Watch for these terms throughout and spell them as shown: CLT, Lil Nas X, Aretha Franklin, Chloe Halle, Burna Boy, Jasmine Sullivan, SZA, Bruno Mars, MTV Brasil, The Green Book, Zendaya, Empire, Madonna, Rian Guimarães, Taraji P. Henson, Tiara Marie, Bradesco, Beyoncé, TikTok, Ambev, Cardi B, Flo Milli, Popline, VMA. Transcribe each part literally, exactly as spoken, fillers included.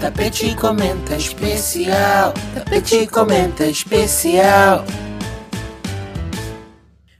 Tapete Comenta Especial, Tapete Comenta Especial.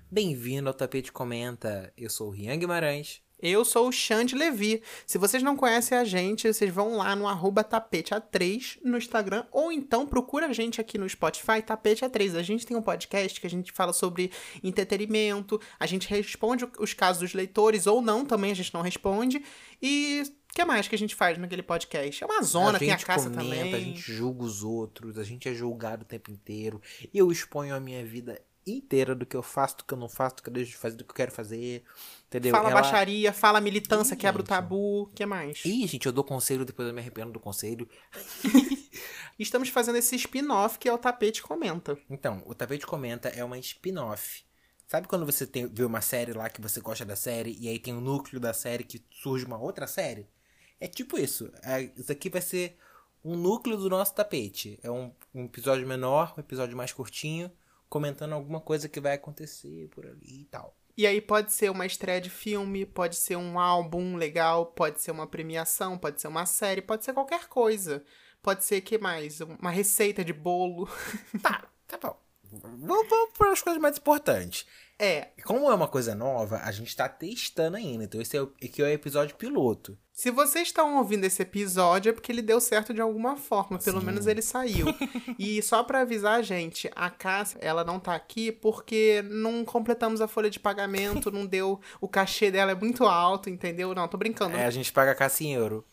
Bem-vindo ao Tapete Comenta, eu sou o Rian Guimarães. Eu sou o Xande Levi. Se vocês não conhecem a gente, vocês vão lá no arroba Tapete A três no Instagram, ou então procura a gente aqui no Spotify, Tapete A três. A gente tem um podcast que a gente fala sobre entretenimento, a gente responde os casos dos leitores, ou não, também a gente não responde. E o que mais que a gente faz naquele podcast? É uma zona, tem a caça comenta, também. A gente julga os outros, a gente é julgado o tempo inteiro. Eu exponho a minha vida inteira do que eu faço, do que eu não faço, do que eu deixo de fazer, do que eu quero fazer, entendeu? Fala Ela... baixaria, fala militância, ih, quebra gente. O tabu, o que mais? Ih, gente, eu dou conselho, depois eu me arrependo do conselho. Estamos fazendo esse spin-off que é o Tapete Comenta. Então, o Tapete Comenta é uma spin-off. Sabe quando você tem, vê uma série lá que você gosta da série e aí tem o um núcleo da série que surge uma outra série? É tipo isso. É, isso aqui vai ser um núcleo do nosso tapete. É um, um episódio menor, um episódio mais curtinho, comentando alguma coisa que vai acontecer por ali e tal. E aí pode ser uma estreia de filme, pode ser um álbum legal, pode ser uma premiação, pode ser uma série, pode ser qualquer coisa. Pode ser, que mais? Uma receita de bolo. Tá, tá bom. Vamos, vamos para as coisas mais importantes. É. Como é uma coisa nova, a gente tá testando ainda. Então esse é o, aqui é o episódio piloto. Se vocês estão ouvindo esse episódio, é porque ele deu certo de alguma forma. Pelo Sim. menos ele saiu. E só pra avisar, gente, a Cássia, ela não tá aqui porque não completamos a folha de pagamento, não deu... O cachê dela é muito alto, entendeu? Não, tô brincando. É, a gente paga a Cássia em euro.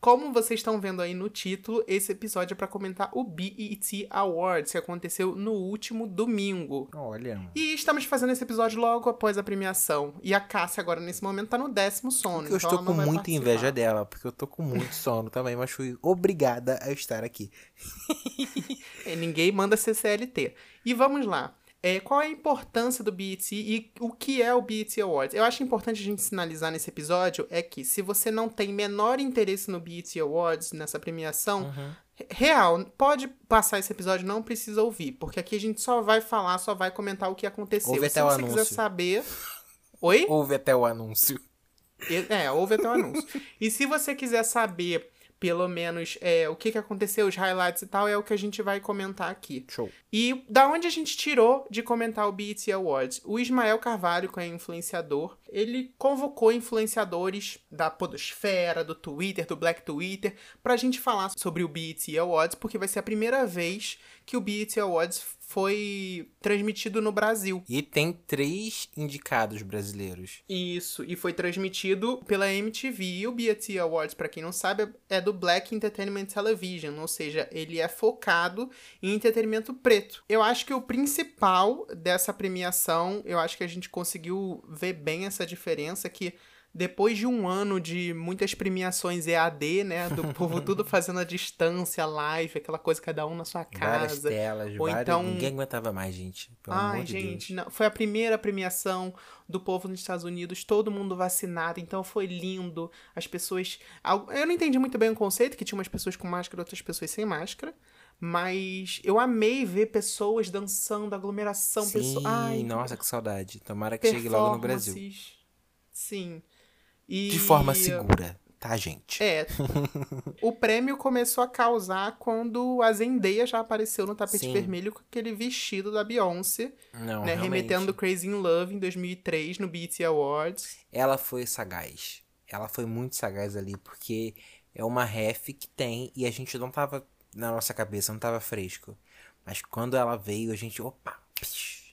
Como vocês estão vendo aí no título, esse episódio é pra comentar o B E T Awards, que aconteceu no último domingo. Olha. E estamos fazendo esse episódio logo após a premiação. E a Cássia agora, nesse momento, tá no décimo sono. Eu então estou com muita participar. inveja dela, porque eu tô com muito sono também, mas fui obrigada a estar aqui. É, ninguém manda ser C L T. E vamos lá. É, qual é a importância do B E T e o que é o B E T Awards? Eu acho importante a gente sinalizar nesse episódio é que se você não tem menor interesse no B E T Awards, nessa premiação, uhum. real, pode passar esse episódio, não precisa ouvir, porque aqui a gente só vai falar, só vai comentar o que aconteceu. Ouve até o anúncio. Se você quiser saber... Oi? Ouve até o anúncio. É, ouve até o anúncio. E se você quiser saber, pelo menos, é, o que, que aconteceu, os highlights e tal, é o que a gente vai comentar aqui. Show. E da onde a gente tirou de comentar o B E T Awards? O Ismael Carvalho, que é influenciador, ele convocou influenciadores da podosfera, do Twitter, do Black Twitter, pra gente falar sobre o B E T Awards, porque vai ser a primeira vez que o B E T Awards foi transmitido no Brasil. E tem três indicados brasileiros. Isso, e foi transmitido pela M T V. E o B E T Awards, pra quem não sabe, é do Black Entertainment Television, ou seja, ele é focado em entretenimento preto. Eu acho que o principal dessa premiação, eu acho que a gente conseguiu ver bem essa diferença, que depois de um ano de muitas premiações E A D, né, do povo tudo fazendo a distância, live, aquela coisa, cada um na sua casa. Várias telas, ou várias... Então... Ninguém aguentava mais, gente. Pelo Ai, amor de gente, Deus. Não. Foi a primeira premiação do povo nos Estados Unidos, todo mundo vacinado, então foi lindo. As pessoas... Eu não entendi muito bem o conceito, que tinha umas pessoas com máscara e outras pessoas sem máscara. Mas eu amei ver pessoas dançando, aglomeração. Sim, pessoa... Ai, nossa, que saudade. Tomara que chegue logo no Brasil. Sim. E... De forma segura, tá, gente? É. O prêmio começou a causar quando a Zendaya já apareceu no tapete Sim. vermelho com aquele vestido da Beyoncé. Não, né, remetendo Crazy in Love em dois mil e três, no B E T Awards. Ela foi sagaz. Ela foi muito sagaz ali, porque é uma ref que tem e a gente não tava na nossa cabeça, não tava fresco. Mas quando ela veio, a gente... Opa! Psh,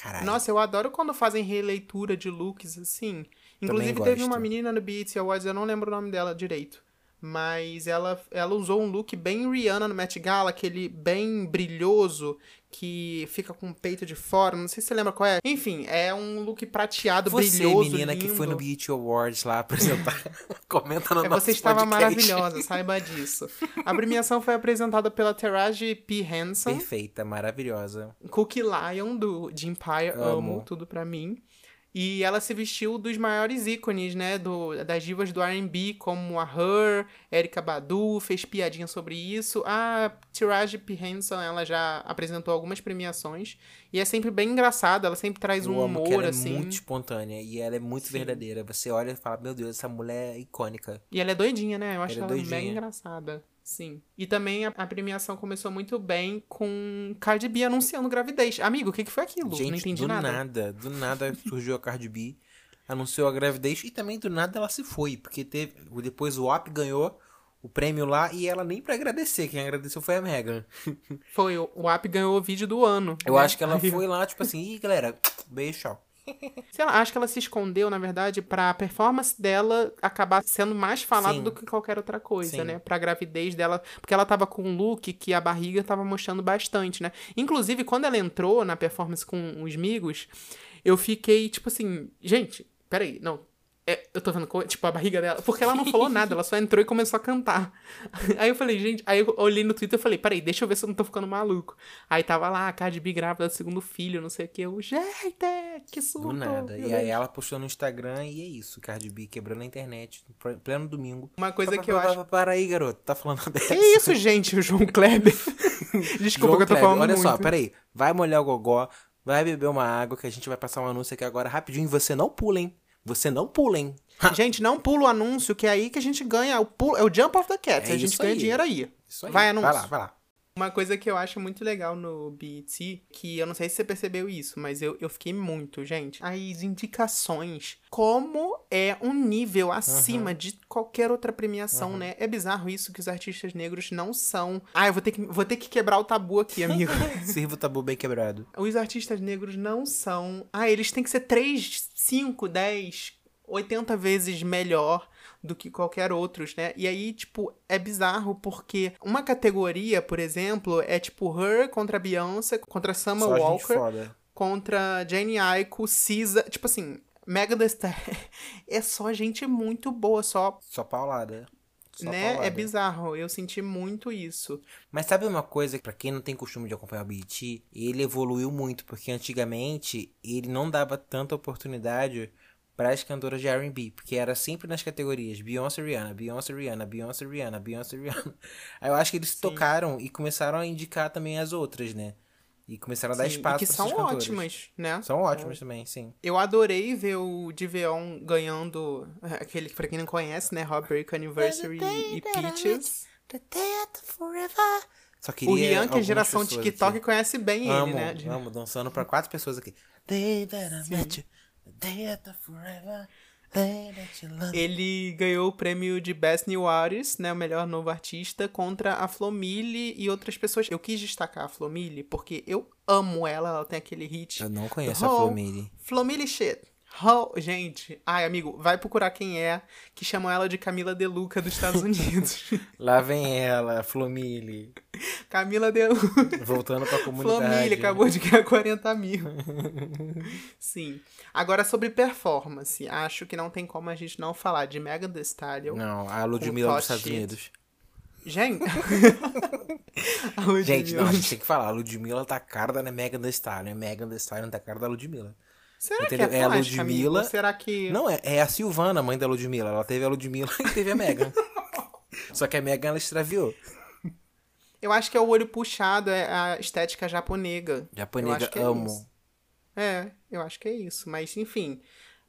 caralho. Nossa, eu adoro quando fazem releitura de looks assim... Inclusive, teve uma menina no B E T Awards, eu não lembro o nome dela direito. Mas ela, ela usou um look bem Rihanna no Met Gala, aquele bem brilhoso, que fica com o peito de fora. Não sei se você lembra qual é. Enfim, é um look prateado, você, brilhoso, menina lindo. Que foi no B E T Awards lá apresentar, comenta no é, nosso podcast. Você estava maravilhosa, saiba disso. A premiação foi apresentada pela Taraji P. Henson. Perfeita, maravilhosa. Cookie Lion, do de Empire, amo, amo tudo pra mim. E ela se vestiu dos maiores ícones, né, do, das divas do R and B, como a H E R, Erykah Badu, fez piadinha sobre isso. A Taraji P. Henson, ela já apresentou algumas premiações, e é sempre bem engraçada, ela sempre traz eu um amo humor, que ela é assim. Ela é muito espontânea, e ela é muito Sim. verdadeira. Você olha e fala, meu Deus, essa mulher é icônica. E ela é doidinha, né? Eu acho ela, ela bem engraçada. Sim. E também a, a premiação começou muito bem com Cardi B anunciando gravidez. Amigo, o que, que foi aquilo? Gente, não entendi do nada. nada. Do nada surgiu a Cardi B, anunciou a gravidez e também do nada ela se foi. Porque teve, depois o A P ganhou o prêmio lá e ela nem pra agradecer. Quem agradeceu foi a Megan. Foi, o A P ganhou o vídeo do ano. Eu né? acho que ela foi lá, tipo assim, ih, galera, beijo, tchau. Sei lá, acho que ela se escondeu, na verdade, pra performance dela acabar sendo mais falada Sim. do que qualquer outra coisa, Sim. né? Pra gravidez dela, porque ela tava com um look que a barriga tava mostrando bastante, né? Inclusive, quando ela entrou na performance com os amigos, eu fiquei, tipo assim, gente, peraí, não. É, eu tô vendo, tipo, a barriga dela. Porque ela não falou nada, ela só entrou e começou a cantar. Aí eu falei, gente... Aí eu olhei no Twitter e falei, peraí, deixa eu ver se eu não tô ficando maluco. Aí tava lá, a Cardi B grávida do segundo filho, não sei o quê. Eu, gente, que surto. Do nada. E aí ela postou no Instagram e é isso. Cardi B quebrando a internet, pleno domingo. Uma coisa que eu acho... Para aí, garoto, tá falando dessa? Que isso, gente, o João Kleber. Desculpa que eu tô falando muito. Olha só, peraí. Vai molhar o gogó, vai beber uma água, que a gente vai passar um anúncio aqui agora rapidinho. E você não pula, hein? Você não pula, hein? Gente, não pula o anúncio, que é aí que a gente ganha. O pulo, é o jump of the cat. É a gente ganha aí. dinheiro aí. Isso aí. Vai, anúncio. Vai lá, vai lá. Uma coisa que eu acho muito legal no B E T, que eu não sei se você percebeu isso, mas eu, eu fiquei muito, gente. As indicações. Como é um nível acima uhum. de qualquer outra premiação, uhum. né? É bizarro isso, que os artistas negros não são... Ah, eu vou ter que, vou ter que quebrar o tabu aqui, amigo. Sirva o tabu bem quebrado. Os artistas negros não são... Ah, eles têm que ser três, cinco, dez, oitenta vezes melhor do que qualquer outros, né? E aí, tipo, é bizarro porque uma categoria, por exemplo, é tipo H E R contra Beyoncé, contra Summer Só Walker, contra Jane Aiko, S Z A, tipo assim, Megan Thee Stallion. É só gente muito boa, só... Só paulada, só né? Paulada. É bizarro, eu senti muito isso. Mas sabe uma coisa, pra quem não tem costume de acompanhar o B E T, ele evoluiu muito, porque antigamente ele não dava tanta oportunidade para as cantoras de R and B, porque era sempre nas categorias Beyoncé, Rihanna, Beyoncé, Rihanna, Beyoncé, Rihanna, Beyoncé, Rihanna. Aí eu acho que eles Sim. tocaram e começaram a indicar também as outras, né? E começaram a dar sim, espaço para essas cantoras. Que são ótimas, né? São ótimas é. também, sim. Eu adorei ver o Diveon ganhando, aquele que pra quem não conhece, né? Heartbreak Anniversary e Peaches. Só queria o Rihanna, que é geração de TikTok, aqui. Conhece bem amo, ele, né? Vamos, dançando para quatro pessoas aqui. Ele ganhou o prêmio de Best New Artist, né, o melhor novo artista, contra a Flo Milli e outras pessoas. Eu quis destacar a Flo Milli porque eu amo ela, ela tem aquele hit. Eu não conheço oh, a Flo Milli. Flo Milli shit. Oh, gente, ai amigo, vai procurar quem é, que chamam ela de Camila De Luca dos Estados Unidos. Lá vem ela, Flo Milli. Camila De Luca. Voltando pra comunidade. Flo Milli acabou de ganhar quarenta mil. Sim. Agora sobre performance, acho que não tem como a gente não falar de Megan Thee Stallion. Não, a Ludmilla dos Estados Unidos. Gente, a Ludmilla. Gente, não, a gente tem que falar, a Ludmilla tá a cara da Megan Thee Stallion, Megan Thee Stallion tá a cara da Ludmilla. Será Entendeu? que é a, é a Ludmilla? Será que... Não, é, é a Silvana, mãe da Ludmilla. Ela teve a Ludmilla e teve a Megan. Só que a Megan, ela extraviou. Eu acho que é o olho puxado, é a estética japonega. Japonega, eu amo. É, é, eu acho que é isso. Mas, enfim,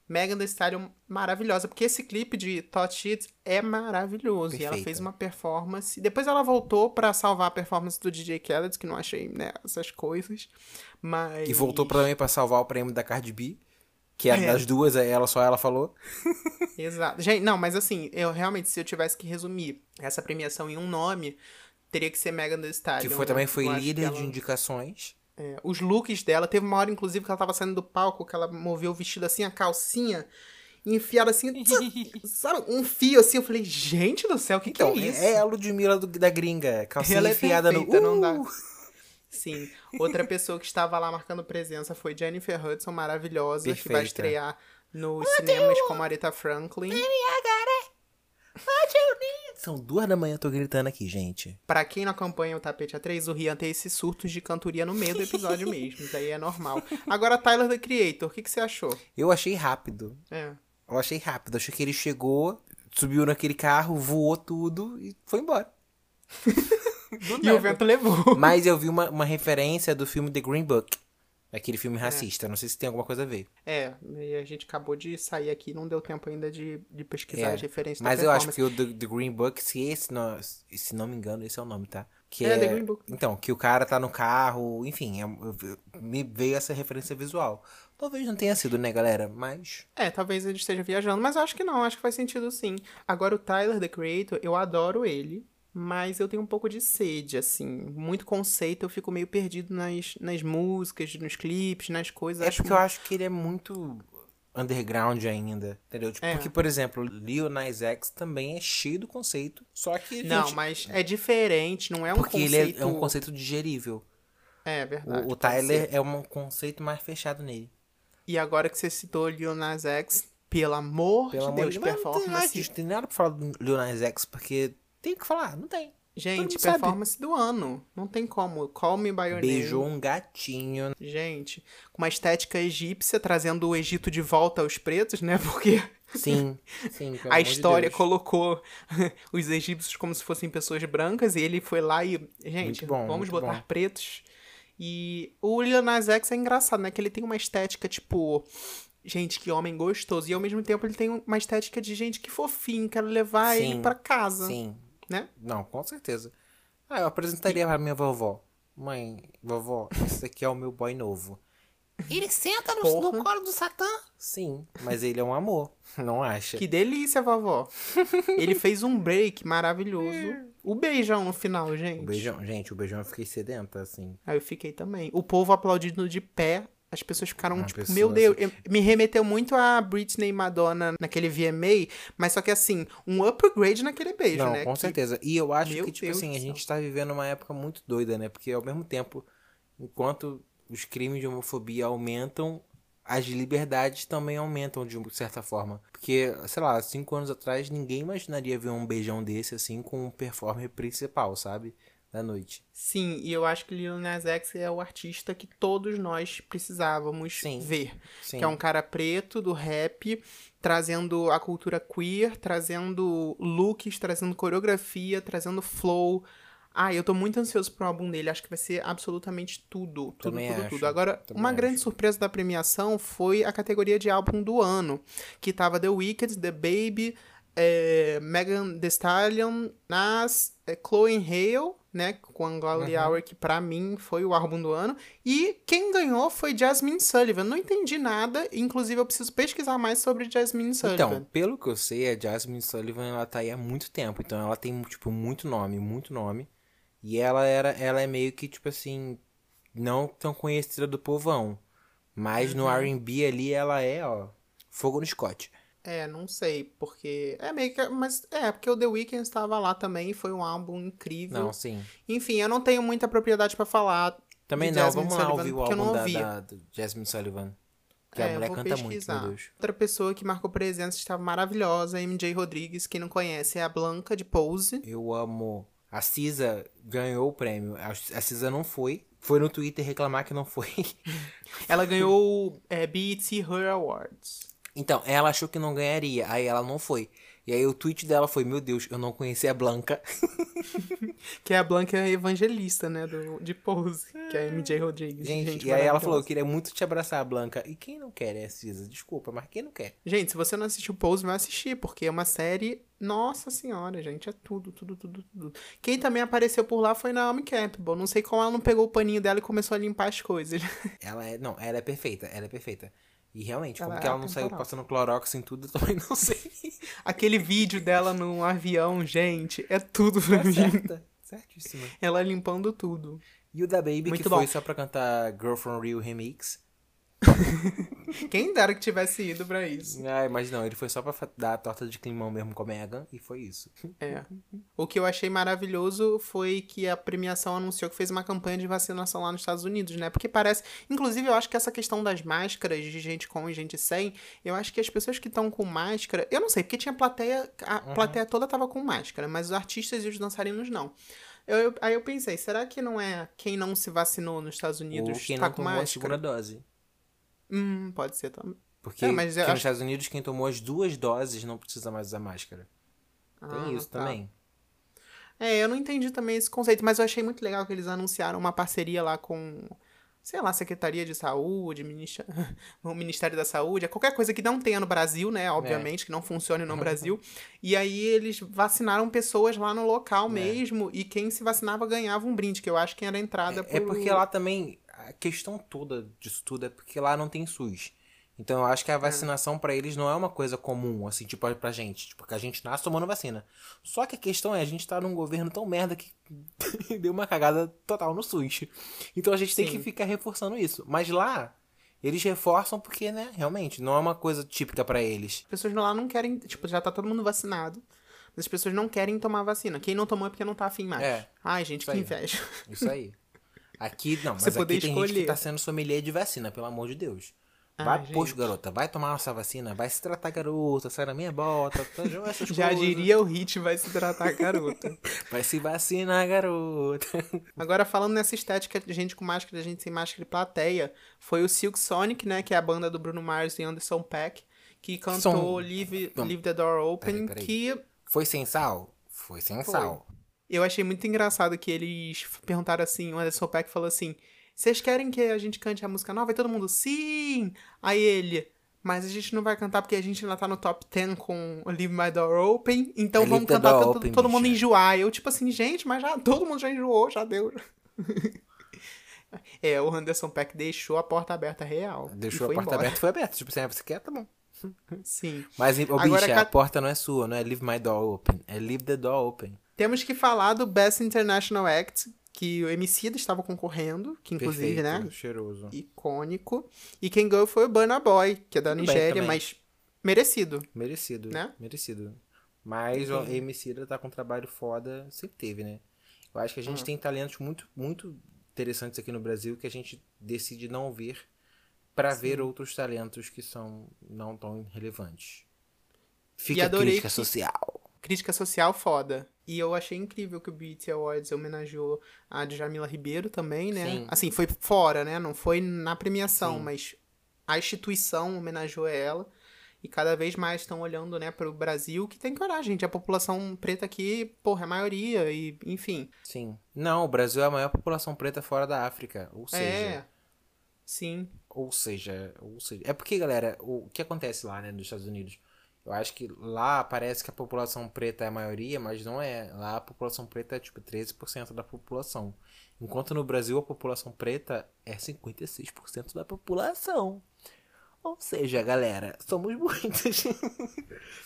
Megan Thee Stallion maravilhosa. Porque esse clipe de Touch It é maravilhoso. Perfeita. E ela fez uma performance. Depois ela voltou pra salvar a performance do D J Khaled, que não achei, né, essas coisas. Mas... E voltou também pra salvar o prêmio da Cardi B, que é das duas, ela, só ela falou. Exato. Gente, não, mas assim, eu realmente, se eu tivesse que resumir essa premiação em um nome, teria que ser Megan Thee Stallion. Que foi, também foi líder ela... de indicações. É, os looks dela, teve uma hora, inclusive, que ela tava saindo do palco, que ela moveu o vestido assim, a calcinha, enfiada assim, sabe, um fio assim, eu falei, gente do céu, o que, então, que é isso? É a Ludmilla do, da gringa, calcinha ela enfiada é perfeita, no... Uh! Não dá. Sim. Outra pessoa que estava lá marcando presença foi Jennifer Hudson, maravilhosa, Perfeita. que vai estrear nos cinemas com Aretha Franklin. São duas da manhã, tô gritando aqui, gente. Pra quem não acompanha o Tapete A três, o Rian tem esses surtos de cantoria no meio do episódio mesmo, isso aí é normal. Agora, Tyler, The Creator, o que, que você achou? Eu achei rápido. É. Eu achei rápido, achei que ele chegou, subiu naquele carro, voou tudo e foi embora. E o vento levou. Mas eu vi uma, uma referência do filme The Green Book. Aquele filme racista, é. Não sei se tem alguma coisa a ver. É, e a gente acabou de sair aqui, não deu tempo ainda de, de pesquisar é. as referências. Mas eu acho que o The, The Green Book, se esse não, se não me engano, esse é o nome, tá? Que é, é, The Green Book. Então, que o cara tá no carro, enfim, é, me veio essa referência visual. Talvez não tenha sido, né, galera? Mas... É, talvez ele esteja viajando, mas acho que não, acho que faz sentido sim. Agora o Tyler, The Creator, eu adoro ele. Mas eu tenho um pouco de sede, assim. Muito conceito, eu fico meio perdido nas, nas músicas, nos clipes, nas coisas. É acho porque muito... eu acho que ele é muito underground ainda, entendeu? Tipo, é. Porque, por exemplo, Lil Nas X também é cheio do conceito, só que... Não, gente... mas é diferente, não é um porque conceito... Porque ele é, é um conceito digerível. É, verdade. O, o Tyler conceito. É um conceito mais fechado nele. E agora que você citou Lil Nas X, pelo amor pelo de amor Deus, de... performance... Não tem, tem nada pra falar do Lil Nas X, porque... Tem o que falar, não tem. Gente, performance sabe. Do ano. Não tem como. Call Me By Your Name. Beijou um gatinho. Gente, com uma estética egípcia, trazendo o Egito de volta aos pretos, né? Porque... Sim, sim. A história de colocou os egípcios como se fossem pessoas brancas e ele foi lá e... Gente, bom, vamos botar bom. pretos. E o Lil Nas X é engraçado, né? Que ele tem uma estética, tipo... Gente, que homem gostoso. E ao mesmo tempo ele tem uma estética de gente que fofinho, quero levar sim, ele pra casa. Sim, né? Não, com certeza. Ah, eu apresentaria e... pra minha vovó. Mãe, vovó, esse aqui é o meu boy novo. Ele senta no, no colo do Satã? Sim, mas ele é um amor, não acha? Que delícia, vovó. Ele fez um break maravilhoso. O beijão no final, gente. O beijão, gente, o beijão eu fiquei sedenta, assim. Aí ah, eu fiquei também. O povo aplaudindo de pé. As pessoas ficaram, uma tipo, pessoa, meu Deus, assim... me remeteu muito a Britney e Madonna naquele V M A, mas só que, assim, um upgrade naquele beijo, não, né? Com que... certeza. E eu acho meu que, tipo Deus assim, a gente tá vivendo uma época muito doida, né? Porque, ao mesmo tempo, enquanto os crimes de homofobia aumentam, as liberdades também aumentam, de certa forma. Porque, sei lá, cinco anos atrás, ninguém imaginaria ver um beijão desse, assim, com um performer principal, sabe? Da noite. Sim, e eu acho que Lil Nas X é o artista que todos nós precisávamos sim, ver. Sim. Que é um cara preto, do rap, trazendo a cultura queer, trazendo looks, trazendo coreografia, trazendo flow. Ah, eu tô muito ansioso pro álbum dele. Acho que vai ser absolutamente tudo. Tudo, também tudo, acho. tudo. Agora, também uma acho. grande surpresa da premiação foi a categoria de álbum do ano, que tava The Weeknd, The Baby, é, Megan Thee Stallion, Nas, é, Chloe Halle, né, com o Glory uhum. Hour, que pra mim foi o álbum do ano. E quem ganhou foi Jasmine Sullivan. Não entendi nada, inclusive eu preciso pesquisar mais sobre Jasmine Sullivan. Então, pelo que eu sei, a Jasmine Sullivan, ela tá aí há muito tempo. Então ela tem, tipo, muito nome, muito nome. E ela, era, ela é meio que, tipo assim, não tão conhecida do povão. Mas uhum. no R and B ali ela é, ó, fogo no Scott. É, não sei, porque... É meio que... Mas é, porque o The Weeknd estava lá também, foi um álbum incrível. Não, sim. Enfim, eu não tenho muita propriedade pra falar também não, Jasmine vamos lá Sullivan, ouvir o álbum da, da, da Jasmine Sullivan. Que é, a mulher canta pesquisar. muito, meu Deus. Outra pessoa que marcou presença, estava maravilhosa, M J Rodriguez, quem não conhece, é a Blanca, de Pose. Eu amo. A S Z A ganhou o prêmio. A S Z A não foi. Foi no Twitter reclamar que não foi. Ela ganhou é, B E T H E R Awards. Então, ela achou que não ganharia, aí ela não foi. E aí o tweet dela foi, meu Deus, eu não conheci a Blanca. Que a Blanca é evangelista, né, do, de Pose, que é a M J Rodriguez. Gente, gente e aí ela falou, eu queria muito te abraçar, Blanca. E quem não quer é a S Z A, desculpa, mas quem não quer? Gente, se você não assistiu Pose, vai assistir, porque é uma série, nossa senhora, gente, é tudo, tudo, tudo, tudo. Quem também apareceu por lá foi Naomi Campbell, não sei como ela não pegou o paninho dela e começou a limpar as coisas. Ela é, não, ela é perfeita, ela é perfeita. E realmente, ela como que ela não saiu passando clorox em tudo, eu também não sei. Aquele vídeo dela num avião, gente, é tudo pra mim. Certa, certíssima. Ela limpando tudo. E o da Baby, muito que bom. Foi só pra cantar Girl From Rio Remix. Quem dera que tivesse ido pra isso. Ai, mas não, ele foi só pra dar a torta de climão mesmo com a Megan e foi isso. É. O que eu achei maravilhoso foi que a premiação anunciou que fez uma campanha de vacinação lá nos Estados Unidos, né? Porque parece... Inclusive, eu acho que essa questão das máscaras, de gente com e gente sem, eu acho que as pessoas que estão com máscara... Eu não sei, porque tinha plateia... A uhum. plateia toda tava com máscara, mas os artistas e os dançarinos não. Eu, eu, aí eu pensei, será que não é quem não se vacinou nos Estados Unidos que tá com máscara? Ou quem não tomou a segunda dose. Hum, pode ser também. Porque é, mas acho... nos Estados Unidos, quem tomou as duas doses não precisa mais usar máscara. Ah, tem isso tá. também. É, eu não entendi também esse conceito, mas eu achei muito legal que eles anunciaram uma parceria lá com... sei lá, Secretaria de Saúde, ministra... o Ministério da Saúde, é qualquer coisa que não tenha no Brasil, né? Obviamente, é. que não funcione no Brasil. E aí eles vacinaram pessoas lá no local é. mesmo, e quem se vacinava ganhava um brinde, que eu acho que era a entrada. É, pro... é porque lá também, a questão toda disso tudo é porque lá não tem SUS. Então eu acho que a vacinação é. pra eles não é uma coisa comum, assim, tipo, pra gente. Tipo, que a gente nasce tomando vacina. Só que a questão é, a gente tá num governo tão merda que deu uma cagada total no SUS. Então a gente Sim. tem que ficar reforçando isso. Mas lá, eles reforçam porque, né, realmente, não é uma coisa típica pra eles. As pessoas lá não querem, tipo, já tá todo mundo vacinado. Mas as pessoas não querem tomar vacina. Quem não tomou é porque não tá afim mais. É. Ai, gente, isso que aí. inveja. Isso aí. Aqui, não, mas Você aqui poder tem escolher. gente que tá sendo sommelier de vacina, pelo amor de Deus. Vai, ah, poxa, garota, vai tomar nossa vacina, vai se tratar, garota, sai na minha bota, essas Já coisas. diria o hit, vai se tratar, garota. Vai se vacinar, garota. Agora, falando nessa estética de gente com máscara, de gente sem máscara e plateia, foi o Silk Sonic, né, que é a banda do Bruno Mars e Anderson .Paak, que cantou Som... Leave, Leave the Door Open, peraí, peraí. que... Foi sem sal? Foi sem foi. sal. Eu achei muito engraçado que eles perguntaram assim, o Anderson .Paak falou assim... Vocês querem que a gente cante a música nova? E todo mundo, sim! Aí ele, mas a gente não vai cantar porque a gente ainda tá no top dez com Leave My Door Open. Então I vamos cantar pra todo, todo mundo enjoar. Eu, tipo assim, gente, mas já todo mundo já enjoou, já deu. É, o Anderson .Paak deixou a porta aberta real. Deixou a porta embora. aberta, foi aberta. Tipo assim, você quer, tá bom. Sim. Mas, ô bicho, Agora, a, a porta não é sua, não é Leave My Door Open. É Leave the Door Open. Temos que falar do Best International Act, que o Emicida estava concorrendo, que inclusive, Perfeito, né? cheiroso. Icônico. E quem ganhou foi o Burna Boy, que é da Tudo Nigéria, mas merecido. Merecido, né? Merecido. Mas o Emicida tá com um trabalho foda, sempre teve, né? Eu acho que a gente hum. tem talentos muito, muito interessantes aqui no Brasil que a gente decide não ver para ver outros talentos que são não tão relevantes. Fica a crítica que... social. Crítica social foda. E eu achei incrível que o B E T Awards homenageou a Djamila Ribeiro também, né? Sim. Assim, foi fora, né? Não foi na premiação, Sim. mas a instituição homenageou ela. E cada vez mais estão olhando, né, pro Brasil, que tem que olhar, gente. A população preta aqui, porra, é a maioria, e enfim. Sim. Não, o Brasil é a maior população preta fora da África, ou seja... É, sim. Ou seja, ou seja... É porque, galera, o que acontece lá, né, nos Estados Unidos... Eu acho que lá parece que a população preta é a maioria, mas não é. Lá a população preta é tipo treze por cento da população. Enquanto no Brasil a população preta é cinquenta e seis por cento da população. Ou seja, galera, somos muitos.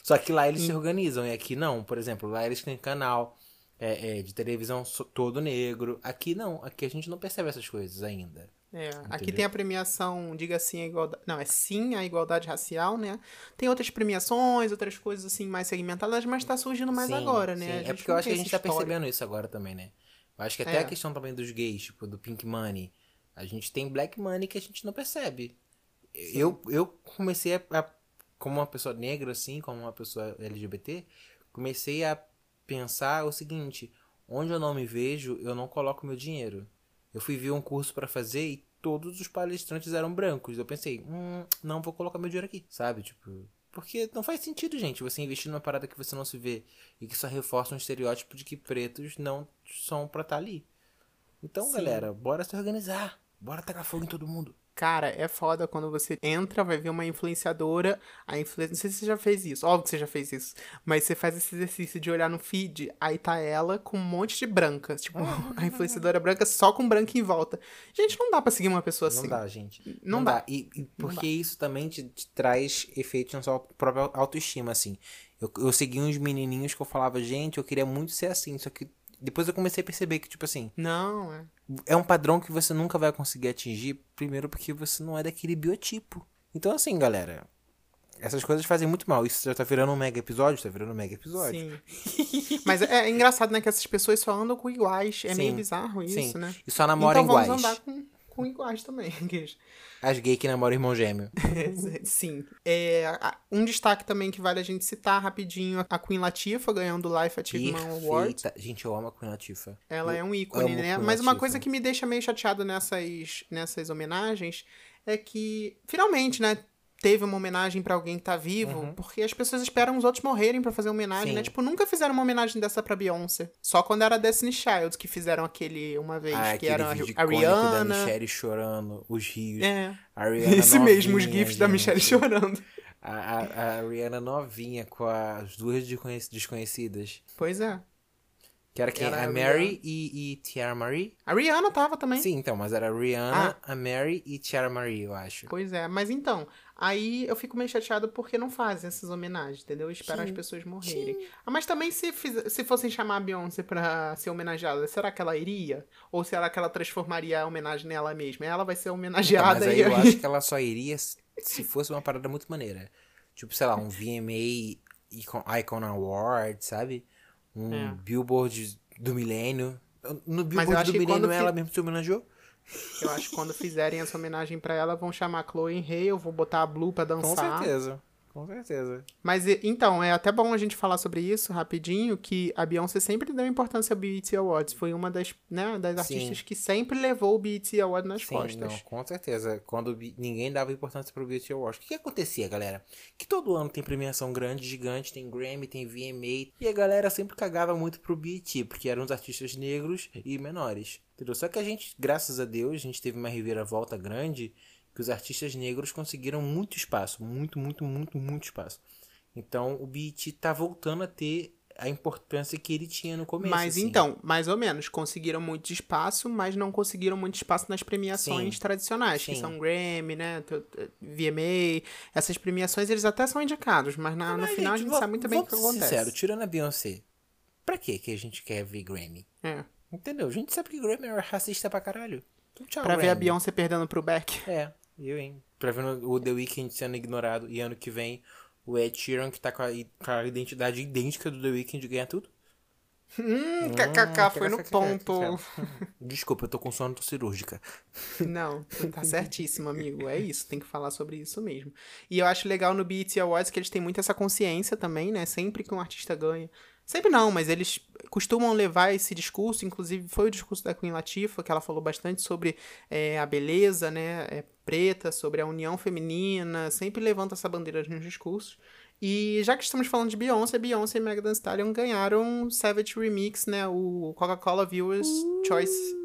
Só que lá eles se organizam e aqui não. Por exemplo, lá eles têm canal é, é, de televisão todo negro. Aqui não. Aqui a gente não percebe essas coisas ainda. É, aqui tem a premiação, diga sim à igualdade, não, é sim à igualdade racial, né? Tem outras premiações, outras coisas assim mais segmentadas, mas tá surgindo mais sim, agora, né? Sim. A gente é porque eu acho que a gente tá história. percebendo isso agora também, né? Eu acho que até é. a questão também dos gays, tipo, do pink money, a gente tem black money que a gente não percebe. Sim. Eu, eu comecei a, a, como uma pessoa negra, assim, como uma pessoa L G B T, comecei a pensar o seguinte, onde eu não me vejo, eu não coloco meu dinheiro. Eu fui ver um curso pra fazer e todos os palestrantes eram brancos. Eu pensei, hum, não vou colocar meu dinheiro aqui, sabe? Tipo, porque não faz sentido, gente, você investir numa parada que você não se vê e que só reforça um estereótipo de que pretos não são pra estar ali. Então, Sim. galera, bora se organizar. Bora tacar fogo em todo mundo. Cara, é foda quando você entra, vai ver uma influenciadora, a influ... não sei se você já fez isso, óbvio que você já fez isso, mas você faz esse exercício de olhar no feed, aí tá ela com um monte de branca, tipo, a influenciadora branca só com branca em volta. Gente, não dá pra seguir uma pessoa não assim. Não dá, gente. Não, não dá. dá. E, e porque dá. isso também te, te traz efeito na sua própria autoestima, assim. Eu, eu segui uns menininhos que eu falava, gente, eu queria muito ser assim, só que depois eu comecei a perceber que, tipo assim... Não, é... É um padrão que você nunca vai conseguir atingir, primeiro porque você não é daquele biotipo. Então, assim, galera, essas coisas fazem muito mal. Isso já tá virando um mega episódio, tá virando um mega episódio. Sim. Mas é, é engraçado, né, que essas pessoas só andam com iguais. É Sim. meio bizarro isso, Sim. né? E só namoram então, iguais. Então vamos andar com, com iguais também. As gays que namoram irmão gêmeo. Sim. É, um destaque também que vale a gente citar rapidinho, a Queen Latifah ganhando o Life Achievement Award. Gente, eu amo a Queen Latifah. Ela eu é um ícone, né? Mas uma coisa que me deixa meio chateado nessas, nessas homenagens é que, finalmente, né? teve uma homenagem pra alguém que tá vivo, uhum. porque as pessoas esperam os outros morrerem pra fazer homenagem, Sim. né? Tipo, nunca fizeram uma homenagem dessa pra Beyoncé. Só quando era Destiny's Child que fizeram aquele uma vez, ah, que era a, a Rihanna. Da Michelle chorando, os rios. É. A Rihanna Esse novinha, mesmo, os gifs gente. da Michelle chorando. A, a, a Rihanna novinha com as duas desconhecidas. Pois é. Que era quem? Era a Mary e, e Tiara Marie? A Rihanna tava também. Sim, então, mas era a Rihanna, ah. a Mary e Tiara Marie, eu acho. Pois é, mas então, aí eu fico meio chateado porque não fazem essas homenagens, entendeu? Esperam as pessoas morrerem. Sim. Ah, mas também se, se fossem chamar a Beyoncé pra ser homenageada, será que ela iria? Ou será que ela transformaria a homenagem nela mesma? Ela vai ser homenageada. Então, mas aí eu acho que ela só iria se fosse uma parada muito maneira. Tipo, sei lá, um V M A Icon Award, sabe? Um é. Billboard do milênio. No Billboard do milênio ela fi... mesmo se homenageou? Eu acho que quando fizerem essa homenagem pra ela, vão chamar a Chloe Halle, eu vou botar a Blue pra dançar. Com certeza, com certeza. Mas então, é até bom a gente falar sobre isso rapidinho, que a Beyoncé sempre deu importância ao B E T Awards. Foi uma das, né, das artistas Sim. que sempre levou o B E T Award nas Sim, costas. Não, com certeza. Quando ninguém dava importância pro B E T Awards. O que, que acontecia, galera? Que todo ano tem premiação grande, gigante, tem Grammy, tem V M A. E a galera sempre cagava muito pro B E T, porque eram os artistas negros e menores. Entendeu? Só que a gente, graças a Deus, a gente teve uma reviravolta grande, que os artistas negros conseguiram muito espaço, muito, muito, muito, muito espaço. Então, o B E T tá voltando a ter a importância que ele tinha no começo. Mas assim. Então, mais ou menos, conseguiram muito espaço, mas não conseguiram muito espaço nas premiações Sim. tradicionais, Sim. que são Grammy, né, V M A, essas premiações, eles até são indicados, mas, na, mas no gente, final a gente vou, sabe muito bem o que acontece. Sincero, tirando a Beyoncé, pra que que a gente quer ver Grammy? É. Entendeu? A gente sabe que Grammy é racista pra caralho. Então, tchau, pra Grammy. Ver a Beyoncé perdendo pro Beck. É. Eu, hein? Pra ver o The Weeknd sendo ignorado. E ano que vem, o H E R que tá com a, com a identidade idêntica do The Weeknd ganha tudo. Hum, kkk, hum, foi no ponto. Desculpa, eu tô com sono, tô cirúrgica. Não, tá certíssimo, amigo. É isso, tem que falar sobre isso mesmo. E eu acho legal no B E T Awards que eles têm muito essa consciência também, né? Sempre que um artista ganha. Sempre não, mas eles costumam levar esse discurso, inclusive foi o discurso da Queen Latifah, que ela falou bastante sobre é, a beleza, né, é, preta, sobre a união feminina, sempre levanta essa bandeira nos discursos. E já que estamos falando de Beyoncé, Beyoncé e Megan Thee Stallion ganharam Savage Remix, né, o Coca-Cola Viewers uh, Choice,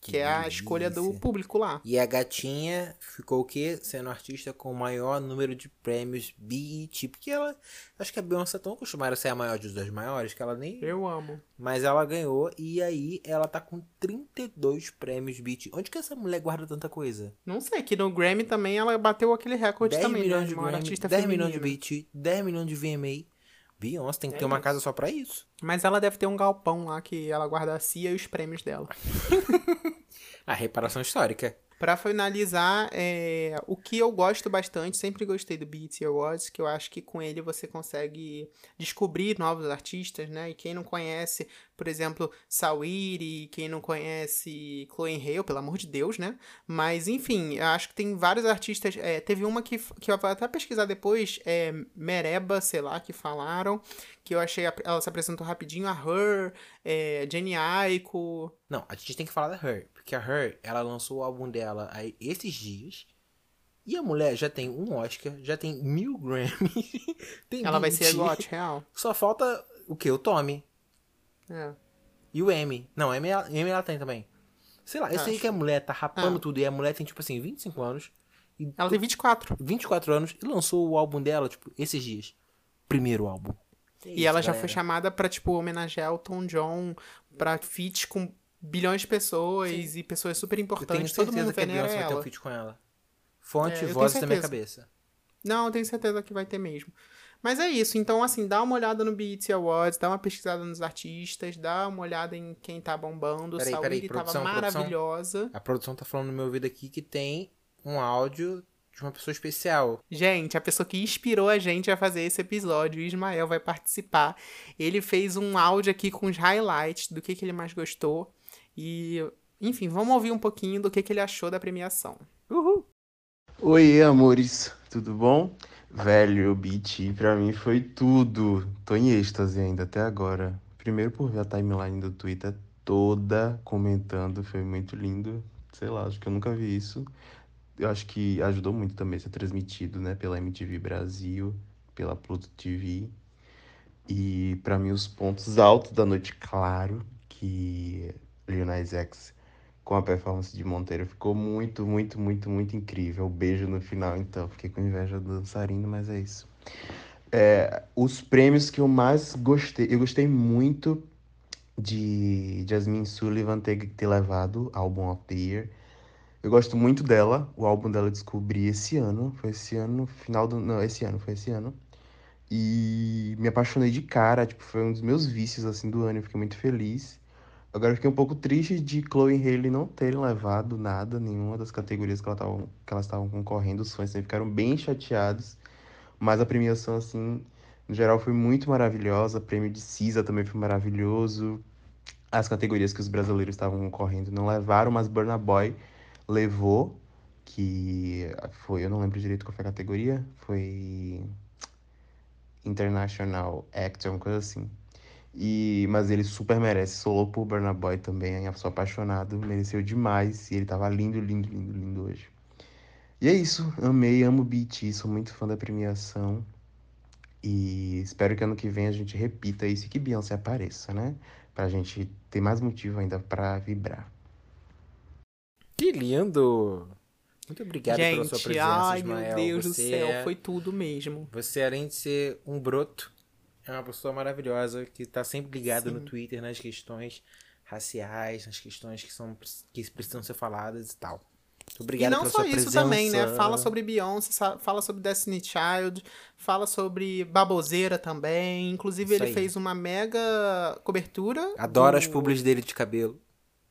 que, que é a escolha do público lá. E a gatinha ficou o quê? Sendo artista com o maior número de prêmios B E T, porque ela, acho que a Beyoncé é tão acostumada a ser a maior dos dois maiores, que ela nem... Eu amo. Mas ela ganhou, e aí ela tá com trinta e dois prêmios B E T. Onde que essa mulher guarda tanta coisa? Não sei, que no Grammy também ela bateu aquele recorde também, milhões né? de Grammy, artista dez milhões de B E T, dez milhões de V M A. Beyoncé tem que é ter uma isso. casa só pra isso. Mas ela deve ter um galpão lá que ela guarda a cia e os prêmios dela. A reparação histórica. Pra finalizar, é, o que eu gosto bastante, sempre gostei do B E T Awards, que eu acho que com ele você consegue descobrir novos artistas, né? E quem não conhece, por exemplo, Sawiri, quem não conhece Chloe Halle, pelo amor de Deus, né? Mas, enfim, eu acho que tem vários artistas... É, teve uma que, que eu vou até pesquisar depois, é, Mereba, sei lá, que falaram, que eu achei... Ela se apresentou rapidinho, a H E R, é, Jenny Aiko... Não, a gente tem que falar da H E R, porque a H E R, ela lançou o álbum dela aí esses dias, e a mulher já tem um Oscar, já tem mil Grammy, tem Ela vai ser G O T, real. Só falta o quê? O Tommy. É. E o M. Não, M ela, M ela tem também. Sei lá, eu sei que a mulher tá rapando ah. tudo, e a mulher tem, tipo assim, vinte e cinco anos. E ela tem vinte e quatro. vinte e quatro anos, e lançou o álbum dela, tipo, esses dias. Primeiro álbum. É isso, e ela já galera. foi chamada pra, tipo, homenagear o Tom John, pra feat com bilhões de pessoas Sim. e pessoas super importantes. Todo mundo venera ela. Eu tenho certeza que a Beyoncé vai ter um feat com ela. Fonte, é, voz da minha cabeça. Não, eu tenho certeza que vai ter mesmo. Mas é isso. Então, assim, dá uma olhada no B E T Awards, dá uma pesquisada nos artistas, dá uma olhada em quem tá bombando. Peraí, peraí, Saúde produção, tava maravilhosa. Produção, a produção tá falando no meu ouvido aqui que tem um áudio de uma pessoa especial. Gente, a pessoa que inspirou a gente a fazer esse episódio, o Ismael, vai participar. Ele fez um áudio aqui com os highlights do que, que ele mais gostou. E, enfim, vamos ouvir um pouquinho do que, que ele achou da premiação. Uhul! Oi, amores, tudo bom? Velho, o B E T pra mim foi tudo. Tô em êxtase ainda, até agora. Primeiro por ver a timeline do Twitter toda comentando, foi muito lindo. Sei lá, acho que eu nunca vi isso. eu acho que ajudou muito também ser transmitido, né, pela M T V Brasil, pela Pluto T V. E pra mim os pontos altos da noite, claro, que Lil Nas X com a performance de Monteiro ficou muito, muito, muito, muito incrível. Beijo no final, então. Fiquei com inveja do dançarino, mas é isso. É, os prêmios que eu mais gostei... Eu gostei muito de Jasmine Sullivan ter, ter levado Album of the Year. Eu gosto muito dela. O álbum dela eu descobri esse ano. Foi esse ano, final do... Não, esse ano, foi esse ano. E me apaixonei de cara, tipo, foi um dos meus vícios, assim, do ano, eu fiquei muito feliz. Agora eu fiquei um pouco triste de Chloe Halle não terem levado nada, nenhuma das categorias que, ela tava, que elas estavam concorrendo, os fãs ficaram bem chateados. Mas a premiação, assim, no geral foi muito maravilhosa, o prêmio de S Z A também foi maravilhoso. As categorias que os brasileiros estavam concorrendo não levaram, mas Burna Boy levou, que foi, eu não lembro direito qual foi a categoria, foi... International Actor, uma coisa assim. E, mas ele super merece. Solou por Burna Boy também. Eu sou apaixonado. Mereceu demais. E ele tava lindo, lindo, lindo, lindo hoje. E é isso. Amei, amo o B T. Sou muito fã da premiação. E espero que ano que vem a gente repita isso e que Beyoncé apareça, né? Pra gente ter mais motivo ainda pra vibrar. Que lindo! Muito obrigado gente, pela sua presença, ai, Ismael. Ai, meu Deus você do céu, é... foi tudo mesmo. Você, além de ser um broto, é uma pessoa maravilhosa que tá sempre ligada no Twitter, nas questões raciais, nas questões que, são, que precisam ser faladas e tal. Muito obrigado pela sua presença. E não só isso também, né? Fala sobre Beyoncé, fala sobre Destiny Child, fala sobre baboseira também. Inclusive, isso ele aí. Fez uma mega cobertura. Adoro do... as publis dele de cabelo.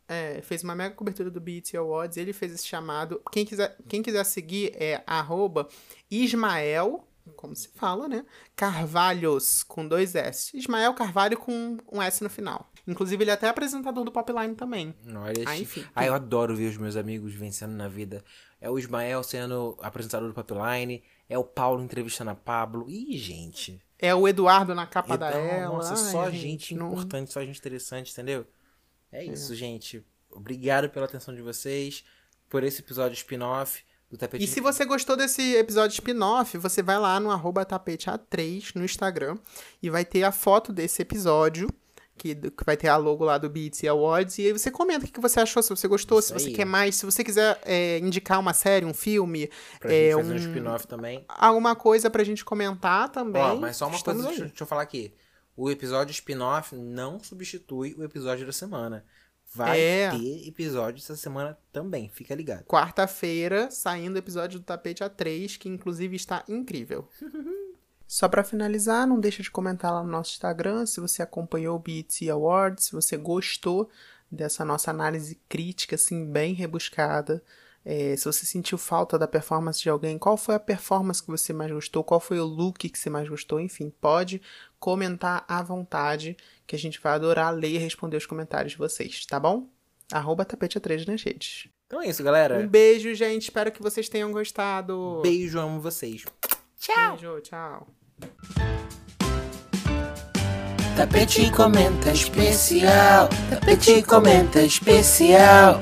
É, fez uma mega cobertura do B E T Awards, ele fez esse chamado. Quem quiser, quem quiser seguir é arroba Ismael, como se fala, né? Carvalhos, com dois S. Ismael Carvalho com um S no final. Inclusive, ele é até apresentador do Popline também. Olha, ah, enfim. Que... Ah, eu adoro ver os meus amigos vencendo na vida. É o Ismael sendo apresentador do Popline, é o Paulo entrevistando a Pablo. Ih, gente. É o Eduardo na capa Eduardo, da ela. Nossa, só ai, gente não... importante, só gente interessante, entendeu? É isso, é. Gente. Obrigado pela atenção de vocês, por esse episódio spin-off do Tapete... E se você gostou desse episódio spin-off, você vai lá no arroba Tapete A três no Instagram e vai ter a foto desse episódio, que, que vai ter a logo lá do B E T Awards, e aí você comenta o que você achou, se você gostou, isso se você aí. Quer mais, se você quiser é, indicar uma série, um filme... Pra é, gente fazer um, um spin-off também. Alguma coisa pra gente comentar também. Ó, mas só uma Estamos coisa, deixa, deixa eu falar aqui. O episódio spin-off não substitui o episódio da semana. Vai é. ter episódio essa semana também, fica ligado. Quarta-feira, saindo o episódio do Tapete A três, que inclusive está incrível. Só pra finalizar, não deixa de comentar lá no nosso Instagram, se você acompanhou o B E T Awards, se você gostou dessa nossa análise crítica, assim, bem rebuscada. É, se você sentiu falta da performance de alguém, qual foi a performance que você mais gostou, qual foi o look que você mais gostou, enfim, pode comentar à vontade, que a gente vai adorar ler e responder os comentários de vocês, tá bom? Arroba Tapete A três nas redes. Então é isso, galera. Um beijo, gente. Espero que vocês tenham gostado. Beijo, amo vocês. Tchau. Beijo, tchau. Tapete Comenta Especial. Tapete Comenta Especial.